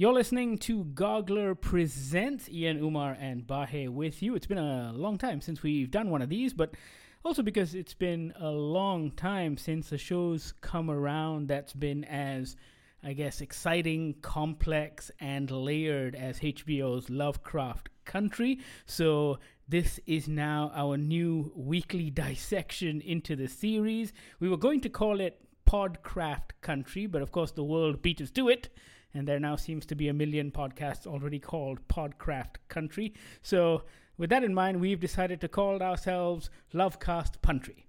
You're listening to Goggler Presents. Ian, Umar, and Bahe with you. It's been a long time since we've done one of these, but also because it's been a long time since a show's come around that's been as, I guess, exciting, complex, and layered as HBO's Lovecraft Country. So this is now our new weekly dissection into the series. We were going to call it Podcraft Country, but of course the world beat us to it. And there now seems to be a million podcasts already called Podcraft Country. So with that in mind, we've decided to call ourselves Lovecast Puntry,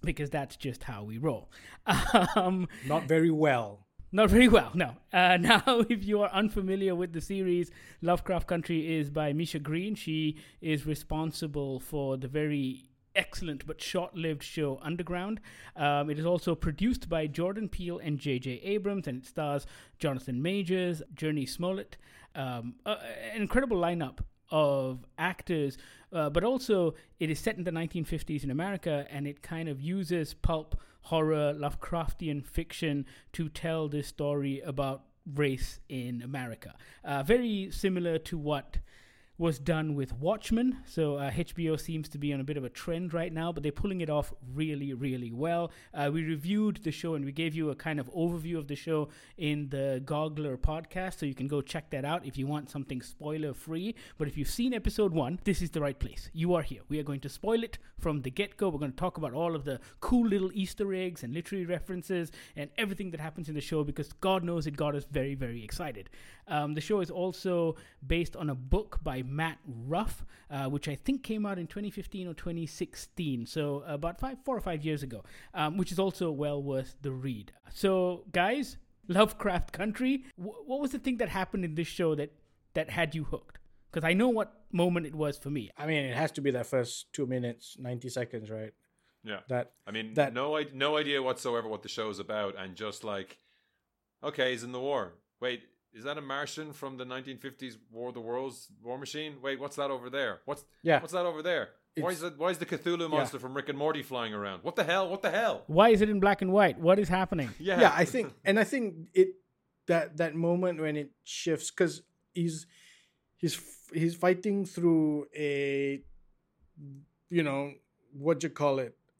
because that's just how we roll. Not very well. Not very well, no. Now, if you are unfamiliar with the series, Lovecraft Country is by Misha Green. She is responsible for the very excellent but short-lived show Underground. It is also produced by Jordan Peele and J.J. Abrams, and it stars Jonathan Majors, Jurnee Smollett, an incredible lineup of actors, but also it is set in the 1950s in America, and it kind of uses pulp, horror, Lovecraftian fiction to tell this story about race in America. Very similar to what was done with Watchmen. So HBO seems to be on a bit of a trend right now, but they're pulling it off really, really well. We reviewed the show and we gave you a kind of overview of the show in the Goggler podcast, so you can go check that out if you want something spoiler-free. But if you've seen episode 1, this is the right place. You are here. We are going to spoil it from the get-go. We're going to talk about all of the cool little Easter eggs and literary references and everything that happens in the show, because God knows it got us very, very excited. The show is also based on a book by Matt Ruff, which I think came out in 2015 or 2016, so about 4 or 5 years ago, which is also well worth the read. So, guys, Lovecraft Country, what was the thing that happened in this show that had you hooked? Because I know what moment it was for me. I mean, it has to be that first 2 minutes, 90 seconds, right? Yeah. No idea whatsoever what the show is about, and just like, okay, he's in the war. Wait, is that a Martian from the 1950s War of the Worlds war machine? Wait, what's that over there? What's that over there? Why is the Cthulhu monster from Rick and Morty flying around? What the hell? Why is it in black and white? What is happening? Yeah, I think it that moment when it shifts, because he's fighting through a, you know,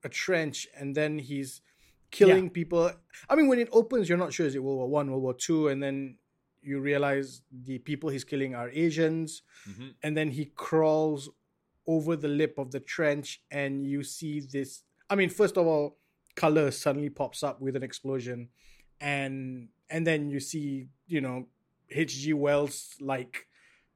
a trench, and then he's killing people. I mean, when it opens, you're not sure, is it World War I, World War II, and then you realize the people he's killing are Asians. Mm-hmm. And then he crawls over the lip of the trench, and you see this. I mean, first of all, color suddenly pops up with an explosion. And then you see, you know, HG Wells, like,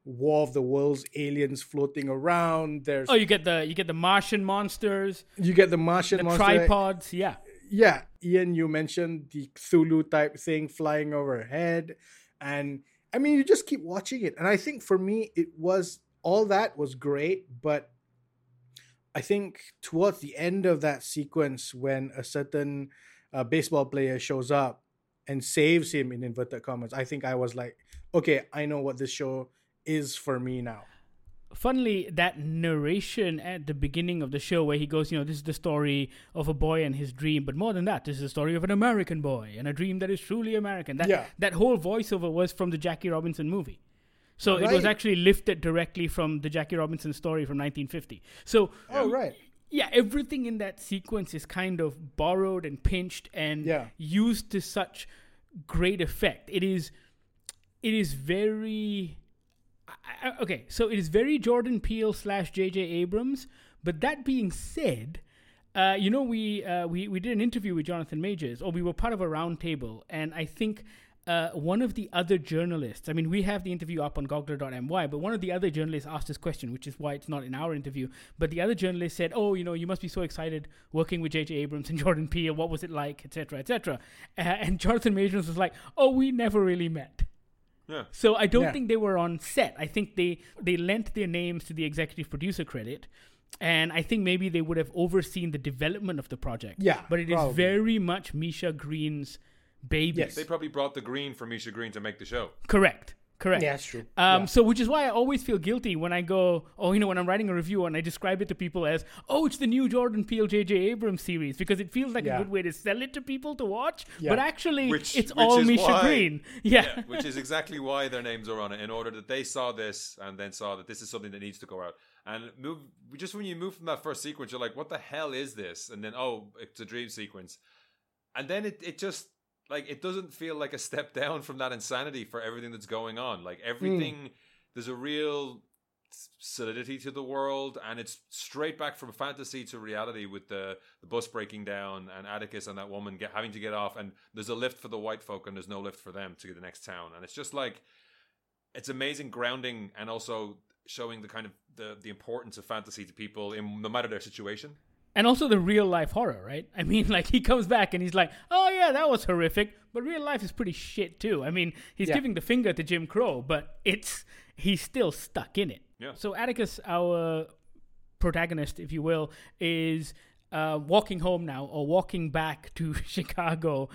War of the Worlds aliens floating around. You get the Martian monsters. You get the Martian monsters. Tripods, yeah. Yeah. Ian, you mentioned the Cthulhu type thing flying overhead. And I mean, you just keep watching it. And I think for me, it was, all that was great. But I think towards the end of that sequence, when a certain baseball player shows up and saves him, in inverted commas, I think I was like, okay, I know what this show is for me now. Funnily, that narration at the beginning of the show where he goes, you know, this is the story of a boy and his dream, but more than that, this is the story of an American boy and a dream that is truly American. That whole voiceover was from the Jackie Robinson movie. So It was actually lifted directly from the Jackie Robinson story from 1950. So, yeah, everything in that sequence is kind of borrowed and pinched and used to such great effect. It is very... Okay, so it is very Jordan Peele / J.J. Abrams. But that being said, you know, we did an interview with Jonathan Majors, or we were part of a roundtable, and I think one of the other journalists, I mean, we have the interview up on goggler.my, but one of the other journalists asked this question, which is why it's not in our interview. But the other journalist said, oh, you know, you must be so excited working with J.J. Abrams and Jordan Peele. What was it like, etc., etc.? And Jonathan Majors was like, oh, we never really met. Yeah. So I don't think they were on set. I think they lent their names to the executive producer credit, and I think maybe they would have overseen the development of the project. Yeah, but it is very much Misha Green's baby. Yes. They probably brought the green for Misha Green to make the show. Correct. Correct. Yeah, that's true. So which is why I always feel guilty when I go, oh, you know, when I'm writing a review and I describe it to people as, oh, it's the new Jordan Peele, J.J. Abrams series, because it feels like a good way to sell it to people to watch. Yeah. But actually, which all Misha Green. Yeah. Which is exactly why their names are on it, in order that they saw this and then saw that this is something that needs to go out. And just when you move from that first sequence, you're like, what the hell is this? And then, oh, it's a dream sequence. And then it just... like, it doesn't feel like a step down from that insanity for everything that's going on. Like, everything, there's a real solidity to the world, and it's straight back from fantasy to reality with the bus breaking down and Atticus and that woman having to get off, and there's a lift for the white folk and there's no lift for them to the next town. And it's just like, it's amazing grounding and also showing the kind of the importance of fantasy to people in no matter their situation. And also the real life horror, right? I mean, like, he comes back and he's like, oh yeah, that was horrific, but real life is pretty shit too. I mean, he's giving the finger to Jim Crow, but he's still stuck in it. Yeah. So Atticus, our protagonist, if you will, is walking home now, or walking back to Chicago,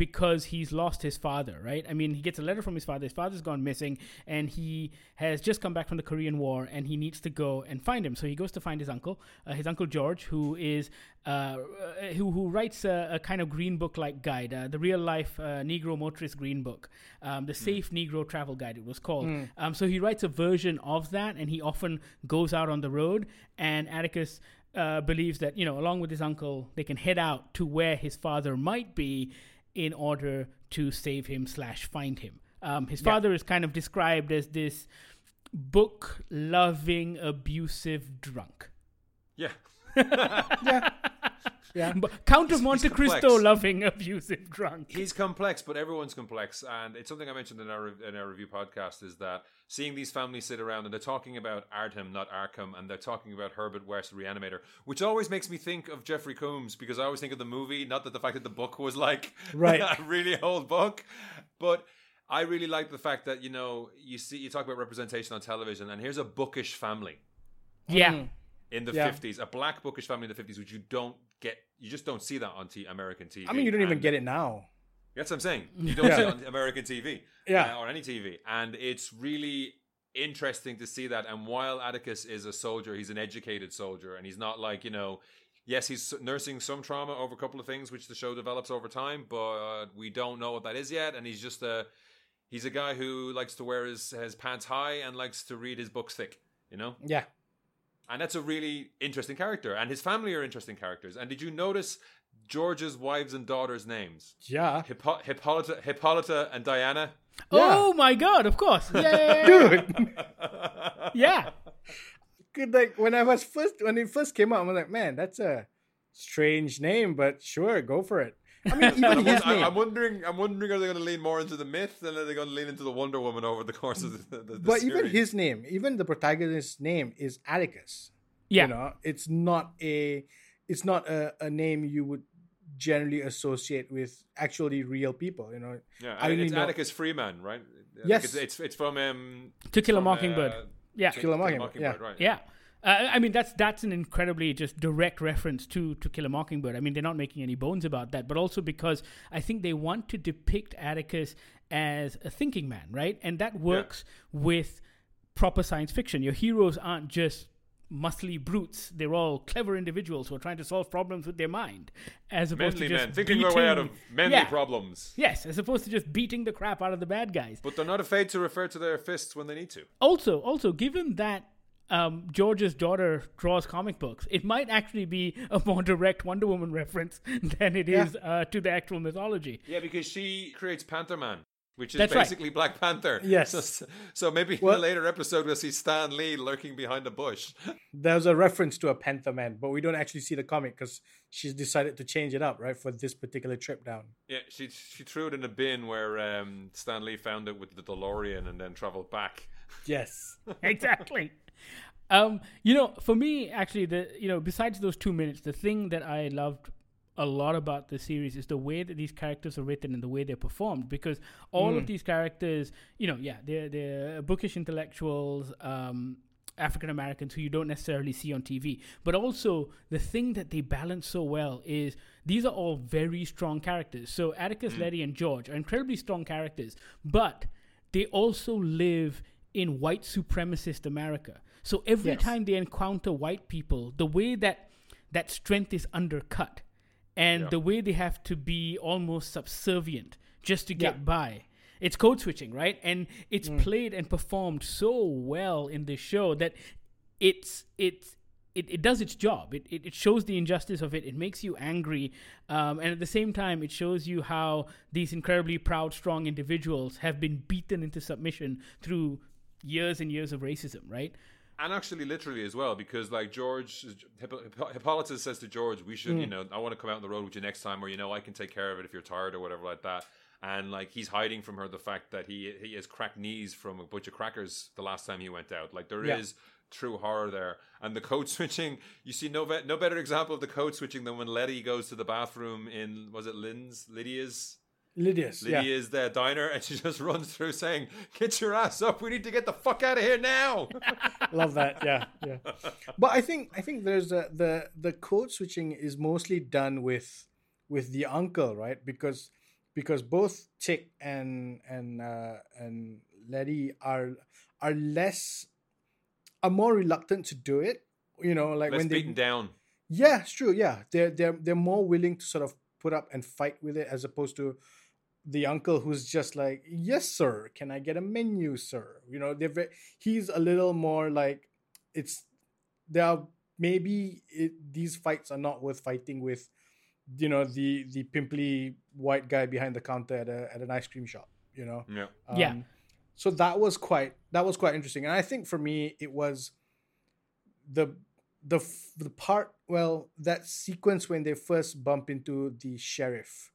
because he's lost his father, right? I mean, he gets a letter from his father. His father's gone missing, and he has just come back from the Korean War, and he needs to go and find him. So he goes to find his Uncle George, who is who writes a kind of green book-like guide, the real-life Negro motorist green book, the Safe Negro Travel Guide, it was called. So he writes a version of that, and he often goes out on the road, and Atticus... believes that, you know, along with his uncle, they can head out to where his father might be in order to save him / find him. His father is kind of described as this book-loving, abusive drunk. Yeah. Yeah. Yeah. But Count of Monte Cristo loving, abusive drunk. He's complex, but everyone's complex. And it's something I mentioned in our review podcast, is that seeing these families sit around and they're talking about Ardham, not Arkham, and they're talking about Herbert West, Reanimator, which always makes me think of Jeffrey Combs, because I always think of the movie, not that the fact that the book was like a really old book. But I really like the fact that, you know, you talk about representation on television, and here's a bookish family. Yeah. In the 50s, a black bookish family in the 50s, which you don't get, you just don't see that on American TV. I mean, you don't even get it now. That's what I'm saying. You don't see it on American TV or any TV. And it's really interesting to see that. And while Atticus is a soldier, he's an educated soldier. And he's not like, you know, yes, he's nursing some trauma over a couple of things, which the show develops over time, but we don't know what that is yet. And he's just a guy who likes to wear his pants high and likes to read his books thick, you know? Yeah. And that's a really interesting character. And his family are interesting characters. And did you notice George's wives and daughters' names? Yeah. Hippolyta and Diana. Yeah. Oh, my God. Of course. Yeah. Dude. Yeah. Good. Like, when it first came out, I was like, man, that's a strange name, but sure, go for it. I mean, even his name. I'm wondering, are they going to lean more into the myth, and are they going to lean into the Wonder Woman over the course of the But series? Even his name, even the protagonist's name, is Atticus. Yeah, you know, it's not a name you would generally associate with actually real people. You know, yeah, it's Atticus Freeman, right? Yes, it's from To Kill a Mockingbird. To Kill a Mockingbird. Yeah, right. Yeah. I mean, that's an incredibly just direct reference to Kill a Mockingbird. I mean, they're not making any bones about that, but also because I think they want to depict Atticus as a thinking man, right? And that works with proper science fiction. Your heroes aren't just muscly brutes. They're all clever individuals who are trying to solve problems with their mind, as opposed to just thinking their way out of manly problems. Yes, as opposed to just beating the crap out of the bad guys. But they're not afraid to refer to their fists when they need to. Also, given that George's daughter draws comic books, it might actually be a more direct Wonder Woman reference than it is to the actual mythology. Yeah, because she creates Panther Man, which is basically Black Panther. Yes. So maybe in a later episode we'll see Stan Lee lurking behind a bush. There's a reference to a Panther Man, but we don't actually see the comic because she's decided to change it up, right, for this particular trip down. Yeah, she threw it in a bin where Stan Lee found it with the DeLorean and then traveled back. Yes, exactly. You know, for me, actually, besides those 2 minutes, the thing that I loved a lot about the series is the way that these characters are written and the way they're performed, because all of these characters, you know, they're bookish intellectuals, African-Americans who you don't necessarily see on TV. But also, the thing that they balance so well is these are all very strong characters. So Atticus, Letty, and George are incredibly strong characters, but they also live in white supremacist America. So every time they encounter white people, the way that that strength is undercut and the way they have to be almost subservient just to get by. It's code switching, right? And it's played and performed so well in this show that it does its job. It shows the injustice of it. It makes you angry. And at the same time, it shows you how these incredibly proud, strong individuals have been beaten into submission through years and years of racism, right? And actually, literally as well, because like George, Hippolytus says to George, we should, I want to come out on the road with you next time, or, I can take care of it if you're tired or whatever like that. And like he's hiding from her the fact that he has cracked knees from a bunch of crackers the last time he went out. Like there is true horror there. And the code switching, you see no better example of the code switching than when Letty goes to the bathroom in, was it Lydia's their diner, and she just runs through saying, "Get your ass up! We need to get the fuck out of here now." Love that, yeah. But I think there's the code switching is mostly done with the uncle, right? Because both Chick and Letty are more reluctant to do it. When they're beaten down. Yeah, it's true. Yeah, they're more willing to sort of put up and fight with it as opposed to the uncle who's just like, "Yes, sir. Can I get a menu, sir?" He's a little more like, these fights are not worth fighting with, the pimply white guy behind the counter at an ice cream shop. So that was quite interesting, and I think for me it was the part, that sequence when they first bump into the sheriff.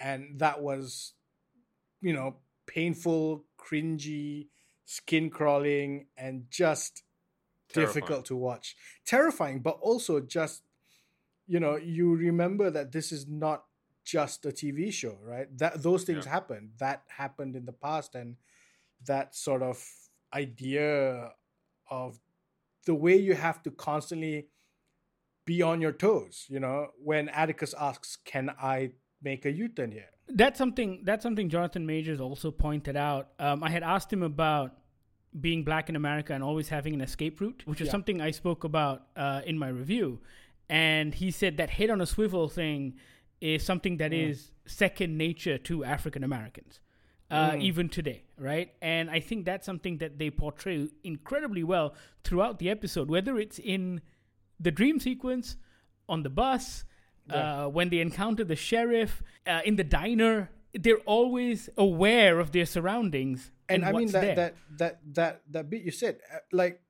And that was, painful, cringy, skin crawling, and just terrifying. Difficult to watch. Terrifying, but also just, you remember that this is not just a TV show, right? That those things happened. That happened in the past, and that sort of idea of the way you have to constantly be on your toes. When Atticus asks, "Can I make a U-turn here?" That's something Jonathan Majors also pointed out. I had asked him about being black in America and always having an escape route, which is something I spoke about in my review. And he said that head on a swivel thing is something that is second nature to African Americans, even today, right? And I think that's something that they portray incredibly well throughout the episode, whether it's in the dream sequence, on the bus, when they encounter the sheriff, in the diner. They're always aware of their surroundings. And I mean that bit you said, like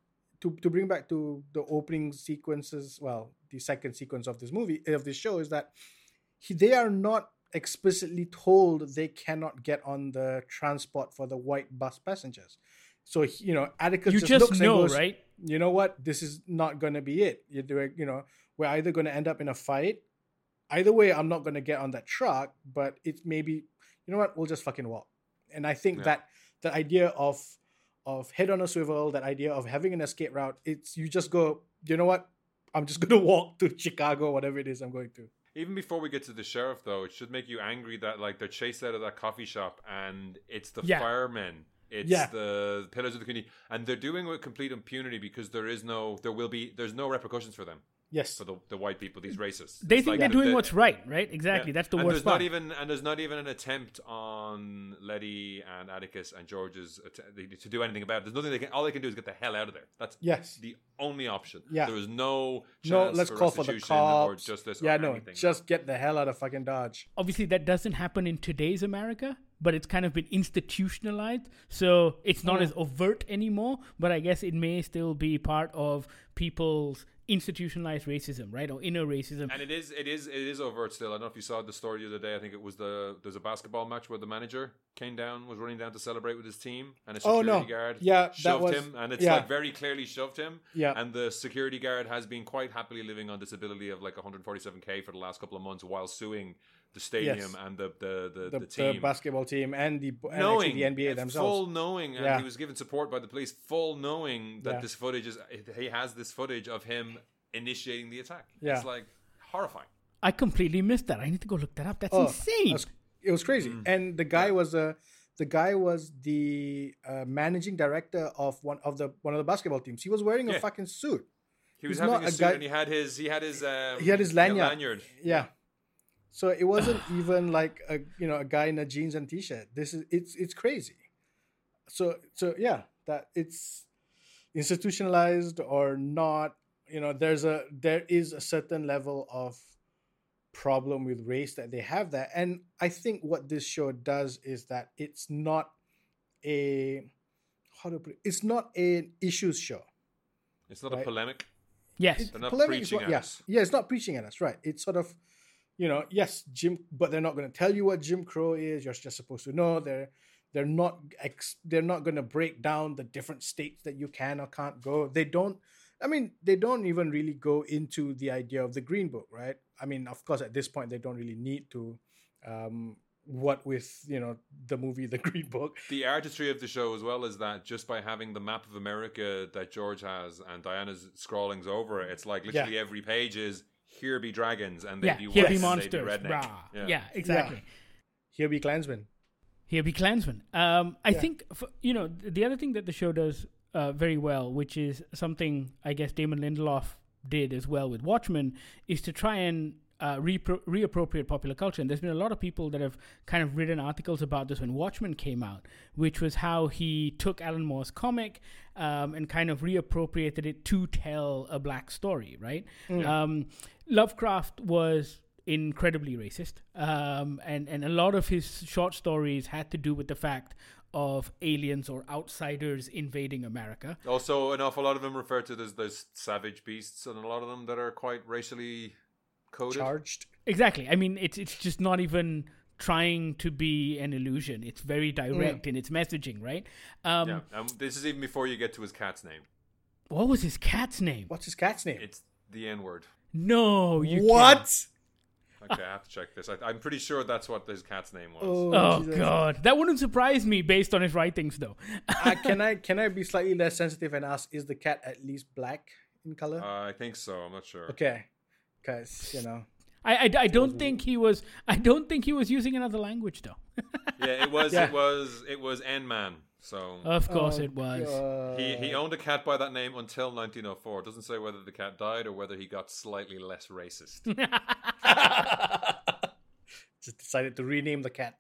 to bring back to the opening sequences, the second sequence of this show is that they are not explicitly told they cannot get on the transport for the white bus passengers. So, Atticus just looks and goes, right? You know what? This is not going to be it. We're either going to end up in a fight. Either way, I'm not going to get on that truck, but it's maybe, we'll just fucking walk. And I think that the idea of head on a swivel, that idea of having an escape route, it's you just go, you know what? I'm just going to walk to Chicago, whatever it is I'm going to. Even before we get to the sheriff, though, it should make you angry that like they're chased out of that coffee shop, and it's the firemen. It's the pillars of the community, and they're doing it with complete impunity because there's no repercussions for them. Yes, for the white people, these racists. They think they're doing what's right? Exactly. Yeah. That's the worst part. There's not even an attempt on Letty and Atticus and George's to do anything about it. There's nothing they can. All they can do is get the hell out of there. That's the only option. Yeah. There is no chance for restitution or justice or anything. Just get the hell out of fucking Dodge. Obviously, that doesn't happen in today's America, but it's kind of been institutionalized. So it's not as overt anymore, but I guess it may still be part of people's institutionalized racism, right? Or inner racism. And it is overt still. I don't know if you saw the story the other day. I think it was there's a basketball match where the manager was running down to celebrate with his team, and a security guard shoved him, and it's very clearly shoved him. Yeah. And the security guard has been quite happily living on disability of like $147,000 for the last couple of months while suing the stadium and the team, the basketball team, and the NBA themselves. Full knowing, and he was given support by the police. Full knowing that this footage he has of him initiating the attack. Yeah. It's like horrifying. I completely missed that. I need to go look that up. That's insane. It was crazy, and the guy was a the guy was the managing director of one of the basketball teams. He was wearing a fucking suit. He was having a suit, and he had his lanyard. Yeah. So it wasn't even like a guy in a jeans and t-shirt. It's crazy. So yeah, that it's institutionalized or not. There is a certain level of problem with race that they have there, and I think what this show does is that it's not it's not an issues show. It's not a polemic. Yes, they're not preaching at us. Yeah, it's not preaching at us, right? It's sort of, but they're not going to tell you what Jim Crow is. You're just supposed to know. They're not going to break down the different states that you can or can't go. They don't even really go into the idea of the Green Book, right? I mean, of course, at this point, they don't really need to. What with, the movie The Green Book. The artistry of the show as well is that just by having the map of America that George has and Diana's scrawlings over it, it's like literally every page is, here be dragons, and they be here be monsters. They be redneck. Yeah, exactly. Yeah. Here be Klansmen. Here be Klansmen. I think, the other thing that the show does... very well, which is something I guess Damon Lindelof did as well with Watchmen, is to try and reappropriate popular culture. And there's been a lot of people that have kind of written articles about this when Watchmen came out, which was how he took Alan Moore's comic and kind of reappropriated it to tell a black story, right? Mm. Lovecraft was incredibly racist, and a lot of his short stories had to do with the fact of aliens or outsiders invading America. Also, an awful lot of them refer to as those savage beasts, and a lot of them that are quite racially coded. Charged. Exactly. I mean, it's just not even trying to be an illusion. It's very direct in its messaging, right? This is even before you get to his cat's name. What was his cat's name? What's his cat's name? It's the N-word. No, you what? Can't. Okay, I have to check this. I'm pretty sure that's what his cat's name was. Oh God. That wouldn't surprise me based on his writings, though. Can I be slightly less sensitive and ask, is the cat at least black in color? I think so. I'm not sure. Okay. Because, I don't think he was using another language, though. It was N-Man. So of course it was. God. He owned a cat by that name until 1904. It doesn't say whether the cat died or whether he got slightly less racist. Just decided to rename the cat.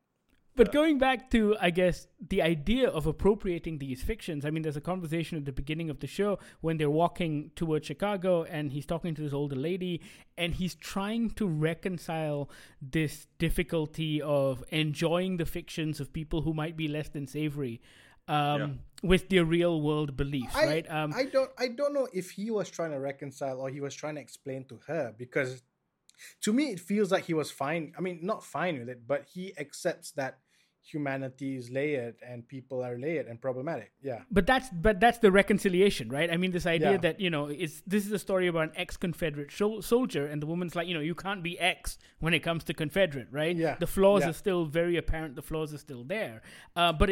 But going back to, I guess, the idea of appropriating these fictions, I mean, there's a conversation at the beginning of the show when they're walking towards Chicago and he's talking to this older lady and he's trying to reconcile this difficulty of enjoying the fictions of people who might be less than savory with their real world beliefs, right? I don't know if he was trying to reconcile or he was trying to explain to her, because to me, it feels like he was fine. I mean, not fine with it, but he accepts that humanity is layered and people are layered and problematic. Yeah. But that's the reconciliation, right? I mean, this idea that, this is a story about an ex-Confederate soldier, and the woman's like, you can't be ex when it comes to Confederate, right? Yeah. The flaws are still very apparent. The flaws are still there. But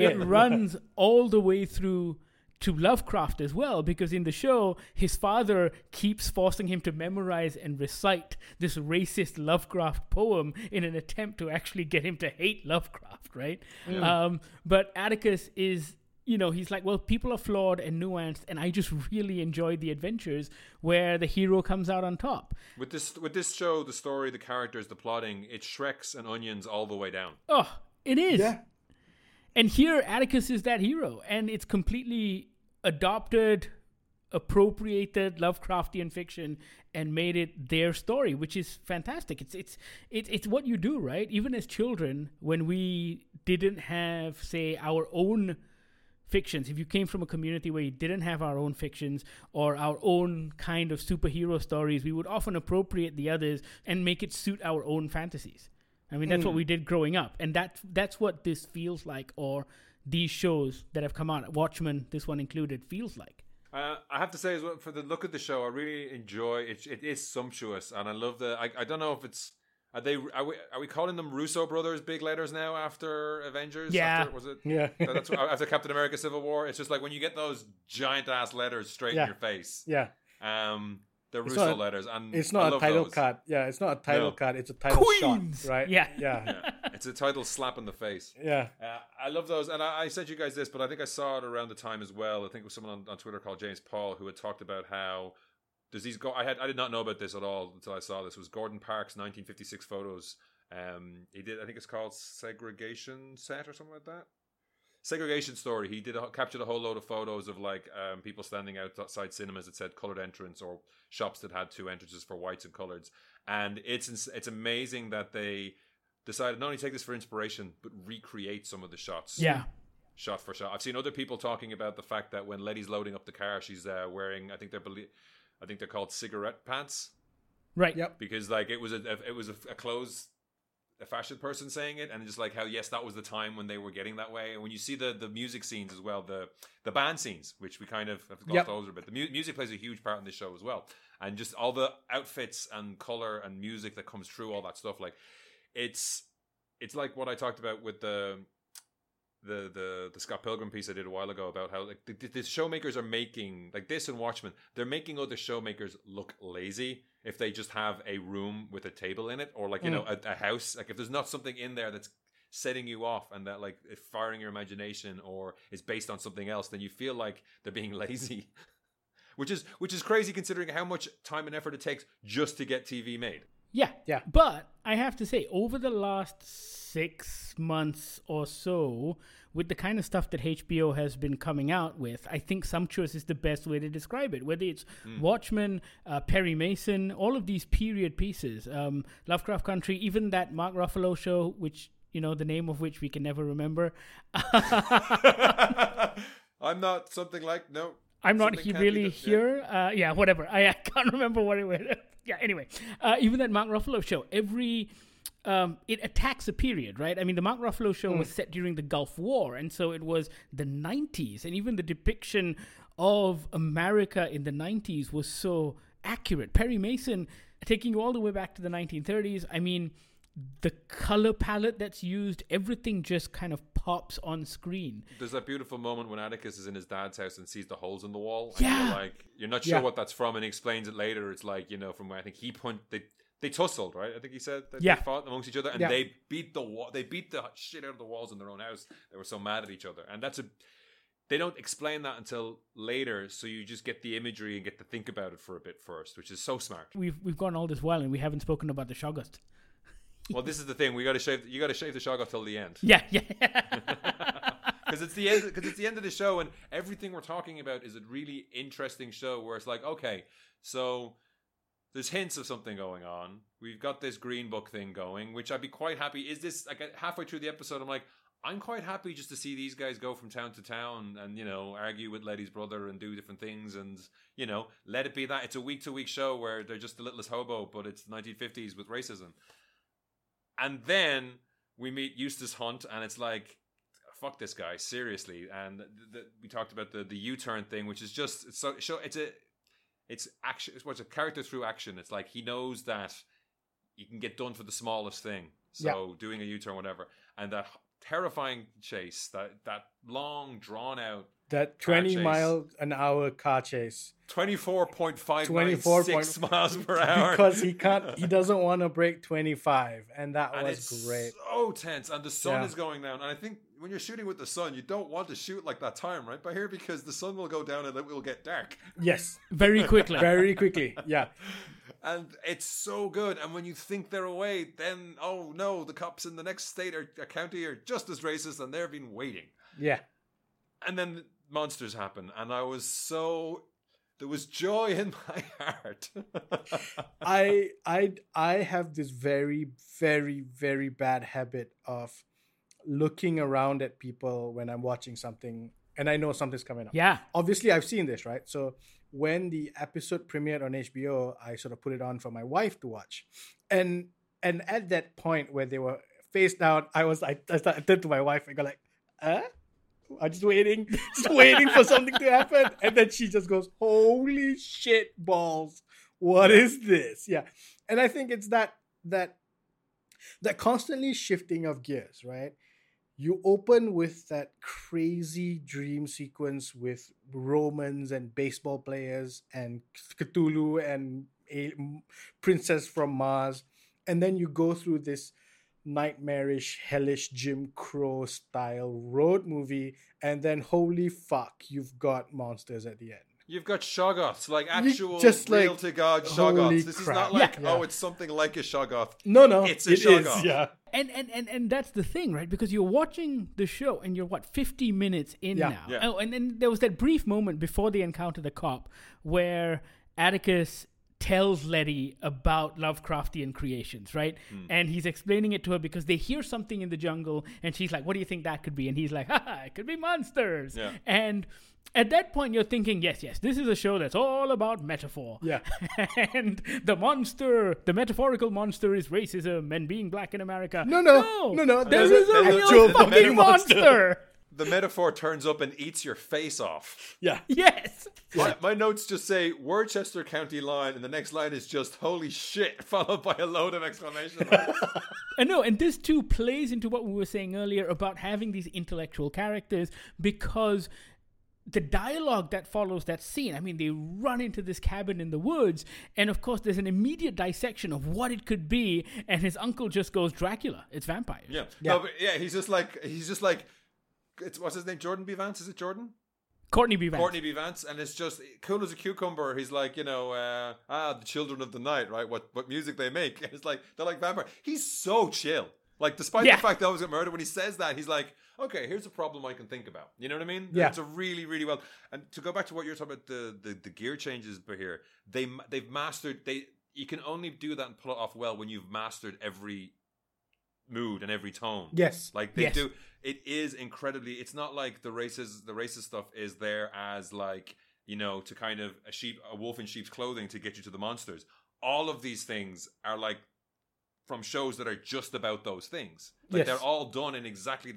it runs all the way through to Lovecraft as well, because in the show, his father keeps forcing him to memorize and recite this racist Lovecraft poem in an attempt to actually get him to hate Lovecraft, right? Yeah. But Atticus is, he's like, well, people are flawed and nuanced, and I just really enjoy the adventures where the hero comes out on top. With this show, the story, the characters, the plotting, it Shreks and onions all the way down. Oh, it is. Yeah. And here, Atticus is that hero, and it's completely adopted, appropriated Lovecraftian fiction and made it their story, which is fantastic. It's what you do, right? Even as children, when we didn't have, say, our own fictions, if you came from a community where you didn't have our own fictions or our own kind of superhero stories, we would often appropriate the others and make it suit our own fantasies. I mean, that's what we did growing up. And that's what this feels like, or these shows that have come out, Watchmen, this one included, feels like. I have to say, as well, for the look of the show, I really enjoy it. It is sumptuous. And I love the... I don't know if it's... Are we calling them Russo brothers big letters now after Avengers? Yeah. After Captain America Civil War? It's just like when you get those giant-ass letters straight in your face. Yeah. The Russo letters. It's not a title card. Yeah, it's not a title card. It's a title shot, right? Yeah. Yeah. It's a title slap in the face. Yeah. I love those. And I sent you guys this, but I think I saw it around the time as well. I think it was someone on Twitter called James Paul who had talked about how there's these... I did not know about this at all until I saw this. It was Gordon Parks' 1956 photos. He did, I think it's called Segregation Set or something like that. Segregation Story. He did captured a whole load of photos of like people standing outside cinemas that said colored entrance or shops that had two entrances for whites and coloreds. And it's amazing that they decided not only take this for inspiration, but recreate some of the shots. Yeah. Shot for shot. I've seen other people talking about the fact that when Letty's loading up the car, she's wearing, I think they're called cigarette pants. Right. Yep. Because like it was a clothes... a fashion person saying it, and just like how yes, that was the time when they were getting that way. And when you see the music scenes as well, the band scenes, which we kind of have glossed over a bit, the music plays a huge part in this show as well, and just all the outfits and color and music that comes through all that stuff. Like it's like what I talked about with the Scott Pilgrim piece I did a while ago about how like the showmakers are making like this and Watchmen, they're making other showmakers look lazy. If they just have a room with a table in it, or like, you know, a house, like if there's not something in there that's setting you off and that like firing your imagination or is based on something else, then you feel like they're being lazy, which is crazy considering how much time and effort it takes just to get TV made. Yeah. Yeah. But I have to say over the last 6 months or so with the kind of stuff that HBO has been coming out with, I think sumptuous is the best way to describe it. Whether it's Watchmen, Perry Mason, all of these period pieces, Lovecraft Country, even that Mark Ruffalo show, which, you know, the name of which we can never remember. I'm not something like, no. I'm not really here. Yeah, whatever. I can't remember what it was. Yeah, anyway. Even that Mark Ruffalo show, it attacks a period, right? I mean, the Mark Ruffalo show was set during the Gulf War, and so it was the 90s. And even the depiction of America in the 90s was so accurate. Perry Mason, taking you all the way back to the 1930s, I mean, the color palette that's used, everything just kind of pops on screen. There's that beautiful moment when Atticus is in his dad's house and sees the holes in the wall. Yeah. And you're not sure what that's from, and he explains it later. It's like, you know, from where I think he punched... They tussled, right? I think he said that they fought amongst each other, and they beat the shit out of the walls in their own house. They were so mad at each other, and they don't explain that until later. So you just get the imagery and get to think about it for a bit first, which is so smart. We've gone all this while and we haven't spoken about the Shoggoths. Well, this is the thing. You got to shave the Shoggoth till the end. Yeah, yeah. Because it's the end of the show, and everything we're talking about is a really interesting show where it's like, okay, so. There's hints of something going on. We've got this green book thing going, which I'd be quite happy. Is this like halfway through the episode? I'm quite happy just to see these guys go from town to town and, you know, argue with Letty's brother and do different things and, you know, let it be that. It's a week-to-week show where they're just the littlest hobo, but it's 1950s with racism. And then we meet Eustace Hunt, and it's like, fuck this guy, seriously. And we talked about the U-turn thing, which is just it's action. It's a character through action. It's like he knows that you can get done for the smallest thing. So doing a U-turn, whatever, and that terrifying chase, that long drawn out, that 20-mile-an-hour car chase, 24.596 miles per hour, because he doesn't want to break 25, and was great. So tense, and the sun is going down, and I think. When you're shooting with the sun, you don't want to shoot like that time, right? But here, because the sun will go down and it will get dark. Yes. Very quickly. Very quickly. Yeah. And it's so good. And when you think they're away, then, oh no, the cops in the next state or county are just as racist and they've been waiting. Yeah. And then monsters happen. And there was joy in my heart. I have this very, very, very bad habit of looking around at people when I'm watching something and I know something's coming up. Yeah. Obviously, I've seen this, right? So when the episode premiered on HBO, I sort of put it on for my wife to watch. And at that point where they were face down, I turned to my wife and go like, huh? I'm just waiting for something to happen. And then she just goes, holy shit balls. What is this? Yeah. And I think it's that constantly shifting of gears, right? you open with that crazy dream sequence with Romans and baseball players and Cthulhu and a princess from Mars. And then you go through this nightmarish, hellish Jim Crow style road movie. And then, holy fuck, you've got monsters at the end. You've got Shoggoths, like actual real-to-God Shoggoths. This is not like, oh, it's something like a Shoggoth. No. It's a Shoggoth. Yeah. And that's the thing, right? Because you're watching the show and you're, 50 minutes in now. Yeah. Oh, and then there was that brief moment before they encounter the cop where Atticus tells Letty about Lovecraftian creations, right? Mm. And he's explaining it to her because they hear something in the jungle and she's like, what do you think that could be? And he's like, it could be monsters. Yeah. And at that point, you're thinking, yes, this is a show that's all about metaphor. Yeah. And the metaphorical monster is racism and being black in America. No. This is a real fucking monster. The metaphor turns up and eats your face off. Yeah. Yes. My notes just say Worcester County line, and the next line is just holy shit, followed by a load of exclamation marks. And this too plays into what we were saying earlier about having these intellectual characters, because the dialogue that follows that scene, I mean, they run into this cabin in the woods, and of course there's an immediate dissection of what it could be, and his uncle just goes, Dracula, it's vampires. Yeah. Yeah. No, but yeah, he's just like it's, what's his name? Jordan B. Vance? Is it Jordan? Courtney B. Vance. Courtney B. Vance. And it's just cool as a cucumber. He's like, the children of the night, right? What music they make. And it's like, they're like vampire. He's so chill. Like, despite the fact that I was getting murdered, when he says that, he's like, okay, here's a problem I can think about. You know what I mean? Yeah. It's a really, really well. And to go back to what you're talking about, the gear changes here, they've mastered. You can only do that and pull it off well when you've mastered every mood and every tone. Yes. Like they do. It is incredibly, it's not like the racist stuff is there as like, to kind of a wolf in sheep's clothing to get you to the monsters. All of these things are like from shows that are just about those things. Like they're all done in exactly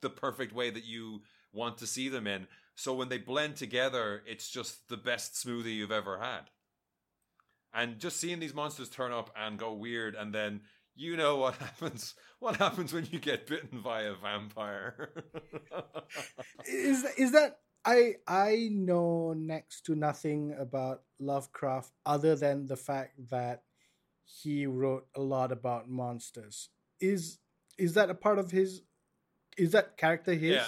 the perfect way that you want to see them in. So when they blend together, it's just the best smoothie you've ever had. And just seeing these monsters turn up and go weird, and then you know what happens. What happens when you get bitten by a vampire? Is that I know next to nothing about Lovecraft other than the fact that he wrote a lot about monsters. Is that a part of his? Is that character his? Yeah.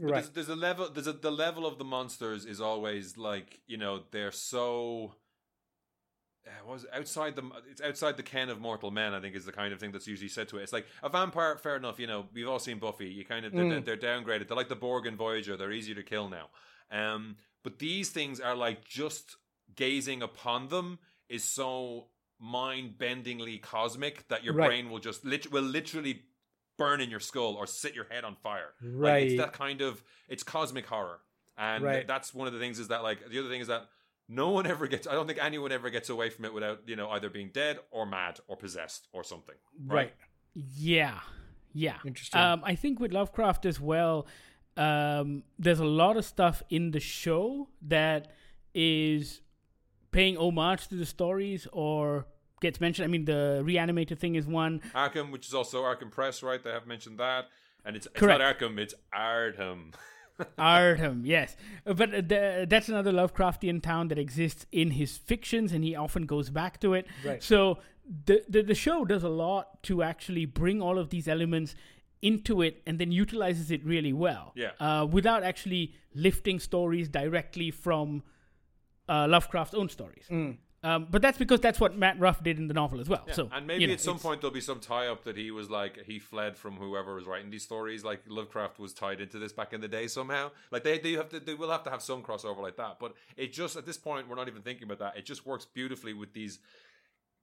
Right. There's a level. The level of the monsters is always like they're so. It's outside the ken of mortal men, I think, is the kind of thing that's usually said to it. It's like a vampire, fair enough, we've all seen Buffy. You kind of they're downgraded. They're like the Borg and Voyager. They're easier to kill now. But these things are like, just gazing upon them is so mind-bendingly cosmic that your brain will just literally burn in your skull or set your head on fire. Right. Like, it's that kind of, it's cosmic horror, and that's one of the things. Is that like the other thing is that. I don't think anyone ever gets away from it without, either being dead or mad or possessed or something. Right. Yeah. Interesting. I think with Lovecraft as well, there's a lot of stuff in the show that is paying homage to the stories or gets mentioned. I mean, the reanimated thing is one. Arkham, which is also Arkham Press, right? They have mentioned that. And it's not Arkham, it's Ardham. Ardham, yes. But that's another Lovecraftian town that exists in his fictions, and he often goes back to it. Right. So the show does a lot to actually bring all of these elements into it and then utilizes it really well. Yeah. Without actually lifting stories directly from Lovecraft's own stories. Mm. But that's because that's what Matt Ruff did in the novel as well. Yeah. So, and maybe at some point there'll be some tie-up that he was like, he fled from whoever was writing these stories. Like, Lovecraft was tied into this back in the day somehow. Like, they will have to have some crossover like that. But it just, at this point, we're not even thinking about that. It just works beautifully with these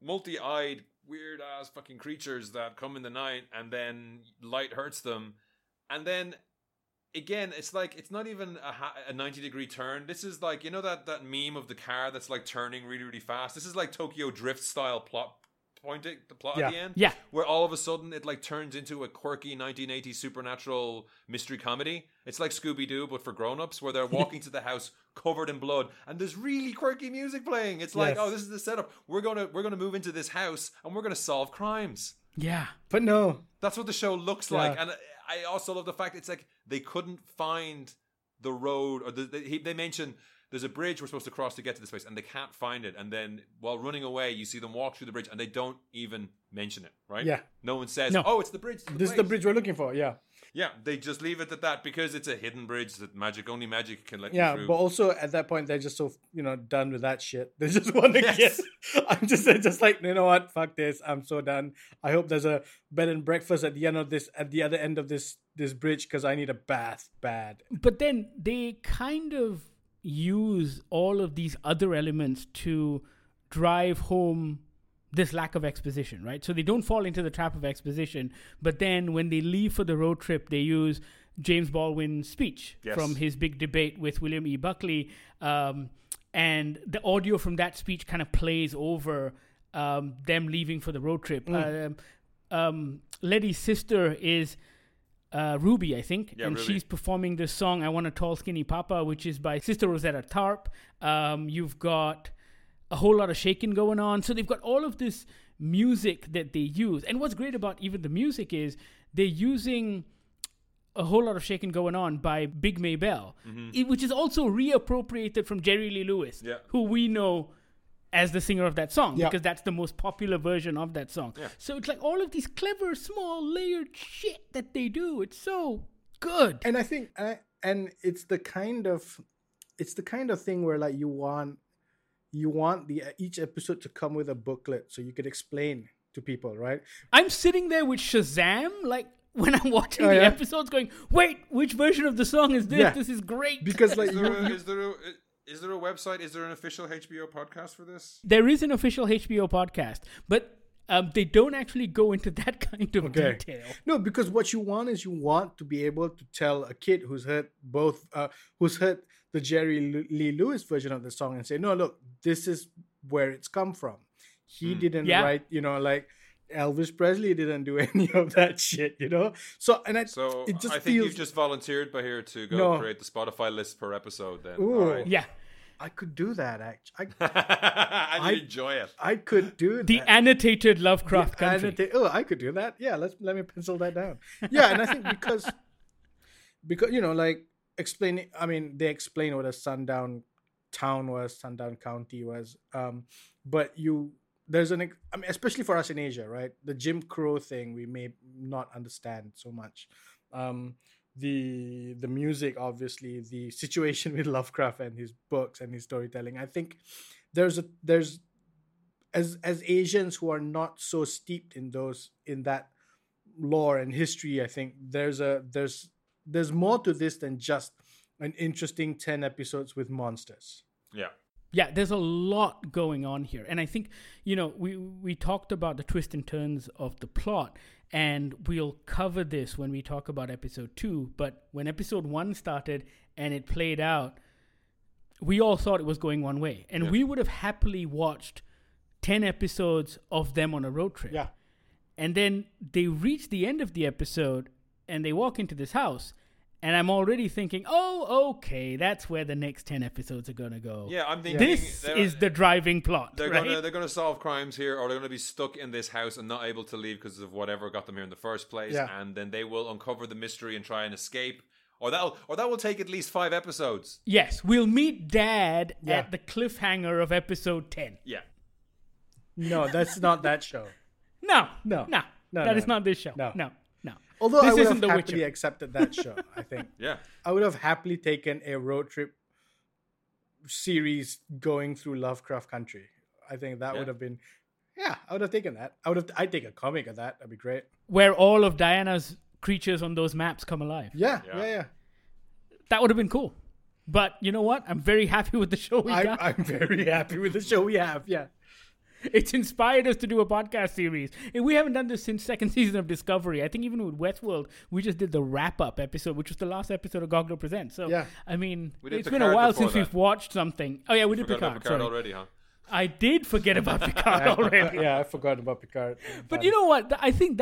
multi-eyed, weird-ass fucking creatures that come in the night, and then light hurts them. And then, again, it's like, it's not even a 90-degree turn. This is like, that meme of the car that's like turning really, really fast? This is like Tokyo Drift style plot at the end. Yeah. Where all of a sudden it like turns into a quirky 1980s supernatural mystery comedy. It's like Scooby-Doo, but for grown-ups, where they're walking to the house covered in blood, and there's really quirky music playing. It's like, oh, this is the setup. We're gonna move into this house, and we're gonna solve crimes. Yeah. But no. That's what the show looks like. And I also love the fact it's like they couldn't find the road, or they mention there's a bridge we're supposed to cross to get to this place, and they can't find it. And then while running away, you see them walk through the bridge, and they don't even mention it, right? Yeah. No one says, "Oh, it's the bridge. This is the bridge we're looking for." Yeah. Yeah, they just leave it at that because it's a hidden bridge that only magic can let you through. Yeah, but also at that point they're just so done with that shit. They just want to get. They're just like, you know what? Fuck this. I'm so done. I hope there's a bed and breakfast at the other end of this bridge because I need a bath bad. But then they kind of use all of these other elements to drive home this lack of exposition, right? So they don't fall into the trap of exposition, but then when they leave for the road trip, they use James Baldwin's speech from his big debate with William E. Buckley, and the audio from that speech kind of plays over them leaving for the road trip. Letty's sister is Ruby, I think, and Ruby. She's performing this song, "I Want a Tall Skinny Papa," which is by Sister Rosetta Tharpe. You've got a whole lot of shaking going on. So they've got all of this music that they use. And what's great about even the music is they're using a whole lot of shaking going on by Big Maybell, which is also reappropriated from Jerry Lee Lewis, who we know as the singer of that song, because that's the most popular version of that song. Yeah. So it's like all of these clever, small, layered shit that they do. It's so good. And I think, and it's the kind of thing where like you want each episode to come with a booklet so you could explain to people, right? I'm sitting there with Shazam, like when I'm watching the episodes, going, "Wait, which version of the song is this? Yeah. This is great." Because like, is there a website? Is there an official HBO podcast for this? There is an official HBO podcast, but they don't actually go into that kind of detail. No, because what you want to be able to tell a kid who's heard the Jerry Lee Lewis version of the song and say, "No, look, this is where it's come from. He didn't write, like Elvis Presley didn't do any of that shit, So, I think you've just volunteered by here to go create the Spotify list per episode then. Ooh, right. Yeah. I could do that, actually. I'd enjoy it. I could do that. The annotated Lovecraft Country. I could do that. Yeah, let me pencil that down. Yeah, and I think because they explain what a sundown town was, sundown county was. But especially for us in Asia, right? The Jim Crow thing we may not understand so much. The music, obviously, the situation with Lovecraft and his books and his storytelling. I think there's as Asians who are not so steeped in that lore and history, I think there's more to this than just an interesting 10 episodes with monsters. Yeah. Yeah, there's a lot going on here. And I think, we talked about the twists and turns of the plot, and we'll cover this when we talk about episode 2. But when episode 1 started and it played out, we all thought it was going one way. And we would have happily watched 10 episodes of them on a road trip. Yeah. And then they reach the end of the episode and they walk into this house, and I'm already thinking, "Oh, okay, that's where the next 10 episodes are going to go." Yeah, I'm thinking this is the driving plot. They're going to solve crimes here, or they're going to be stuck in this house and not able to leave because of whatever got them here in the first place. Yeah. And then they will uncover the mystery and try and escape. Or that will take at least 5 episodes. Yes, we'll meet Dad at the cliffhanger of episode 10. Yeah. No, that's not that show. No, that is not this show. No. Although I would have happily accepted that show, I think. Yeah. I would have happily taken a road trip series going through Lovecraft Country. I think that would have been... Yeah, I would have taken that. I'd take a comic of that. That'd be great. Where all of Diana's creatures on those maps come alive. Yeah. That would have been cool. But you know what? I'm very happy with the show we got. I'm very happy with the show we have, yeah. It's inspired us to do a podcast series. And we haven't done this since second season of Discovery. I think even with Westworld, we just did the wrap-up episode, which was the last episode of Goggler Presents. So, I mean, it's been a while since we've watched something. Oh, yeah, we did Picard. Picard already, huh? I did forget about Picard already. Yeah, I forgot about Picard. But you know what? I think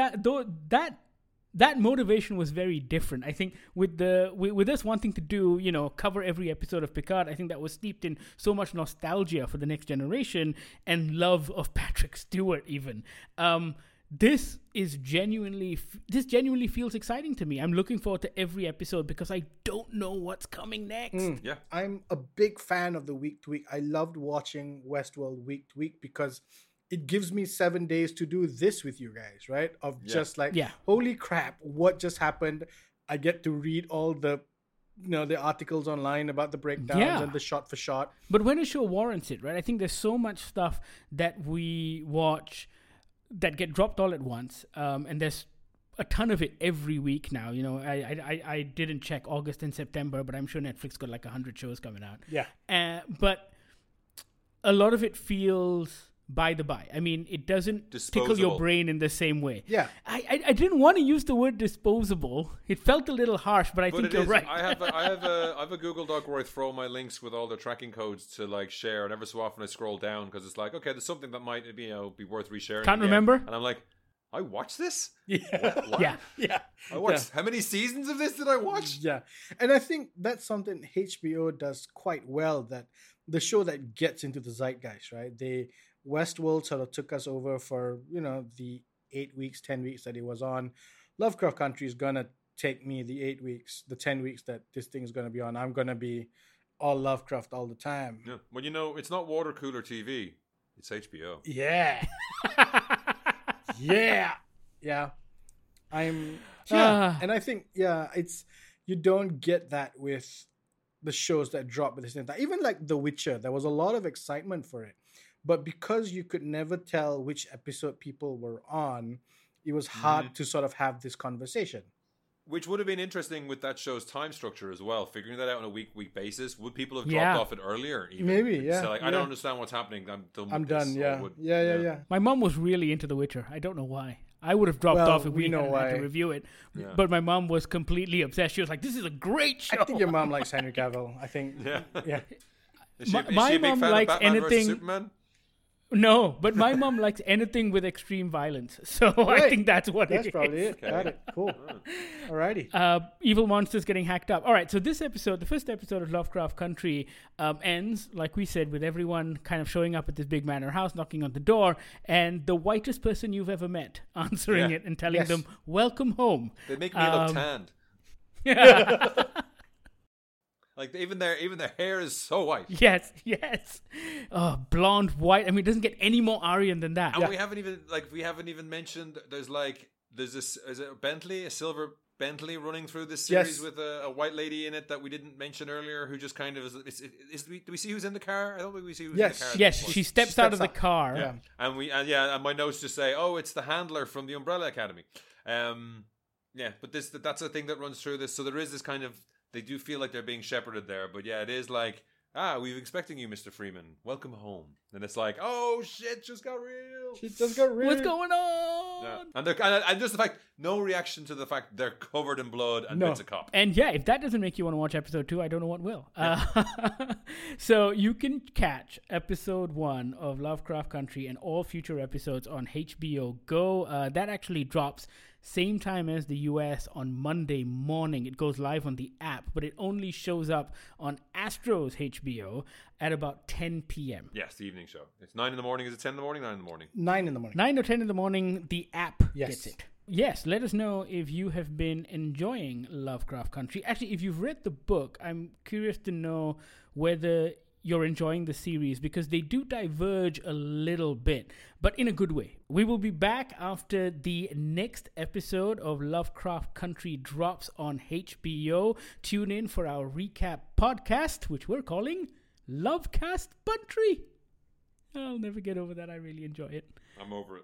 that motivation was very different. I think with us wanting to do, cover every episode of Picard, I think that was steeped in so much nostalgia for the Next Generation and love of Patrick Stewart even. This genuinely feels exciting to me. I'm looking forward to every episode because I don't know what's coming next. Yeah, I'm a big fan of the week to week. I loved watching Westworld week to week because it gives me 7 days to do this with you guys, right? Of just like, holy crap, what just happened? I get to read all the, you know, the articles online about the breakdowns and the shot for shot. But when a show warrants it, right? I think there's so much stuff that we watch that get dropped all at once, and there's a ton of it every week now. You know, I didn't check August and September, but I'm sure Netflix got like 100 shows coming out. Yeah, but a lot of it feels by the by. I mean, it doesn't tickle your brain in the same way. Yeah, I didn't want to use the word disposable. It felt a little harsh, but I think you're right. I have a Google Doc where I throw my links with all the tracking codes to like share, and every so often I scroll down because it's like, okay, there's something that might be worth resharing. Can't remember, and I'm like, I watched this. Yeah, what? Yeah. I watched how many seasons of this did I watch? Yeah, and I think that's something HBO does quite well. That the show that gets into the zeitgeist, right? Westworld sort of took us over for, you know, the 8 weeks, 10 weeks that it was on. Lovecraft Country is going to take me the 8 weeks, the 10 weeks that this thing is going to be on. I'm going to be all Lovecraft all the time. Yeah. Well, you know, it's not water cooler TV. It's HBO. Yeah. Yeah. And I think, it's, you don't get that with the shows that drop at the same time. Even like The Witcher, there was a lot of excitement for it. But because you could never tell which episode people were on, it was hard to sort of have this conversation. Which would have been interesting with that show's time structure as well, figuring that out on a week-to-week basis. Would people have dropped off it earlier? Even? Maybe, yeah. So, like, I don't understand what's happening. I'm done, yeah. Yeah. My mom was really into The Witcher. I don't know why. I would have dropped off if we had to review it. Yeah. But my mom was completely obsessed. She was like, this is a great show. I think your mom likes Henry Cavill. I think, yeah. Is she a big fan of Batman versus Superman? No, but my mom likes anything with extreme violence. So right. I think that's probably it. Okay. Got it. Cool. Alrighty. Evil monsters getting hacked up. All right. So this episode, the first episode of Lovecraft Country, ends, like we said, with everyone kind of showing up at this big manor house, knocking on the door, and the whitest person you've ever met answering it and telling them, welcome home. They make me look tanned. Yeah. Like, even their hair is so white. Yes. Blonde, white. I mean, it doesn't get any more Aryan than that. And we haven't even mentioned, there's a silver Bentley running through this series with a white lady in it that we didn't mention earlier, who just kind of do we see who's in the car? I don't think we see who's in the car. Yes, she steps out of the car. Yeah. And my notes just say, oh, it's the handler from the Umbrella Academy. But that's a thing that runs through this. So there is this kind of, they do feel like they're being shepherded there. But yeah, it is like, we've expecting you, Mr. Freeman. Welcome home. And it's like, oh, shit, just got real. What's going on? Yeah. And just the fact, no reaction to the fact they're covered in blood and it's a cop. And yeah, if that doesn't make you want to watch episode 2, I don't know what will. Yeah. So you can catch episode 1 of Lovecraft Country and all future episodes on HBO Go. That actually drops same time as the US on Monday morning. It goes live on the app, but it only shows up on Astro's HBO at about 10 p.m. Yes, the evening show. It's 9 in the morning. Is it 10 in the morning? 9 in the morning. 9 in the morning. 9 or 10 in the morning, the app gets it. Yes, let us know if you have been enjoying Lovecraft Country. Actually, if you've read the book, I'm curious to know whether you're enjoying the series, because they do diverge a little bit, but in a good way. We will be back after the next episode of Lovecraft Country drops on HBO. Tune in for our recap podcast, which we're calling Lovecast Country. I'll never get over that. I really enjoy it. I'm over it.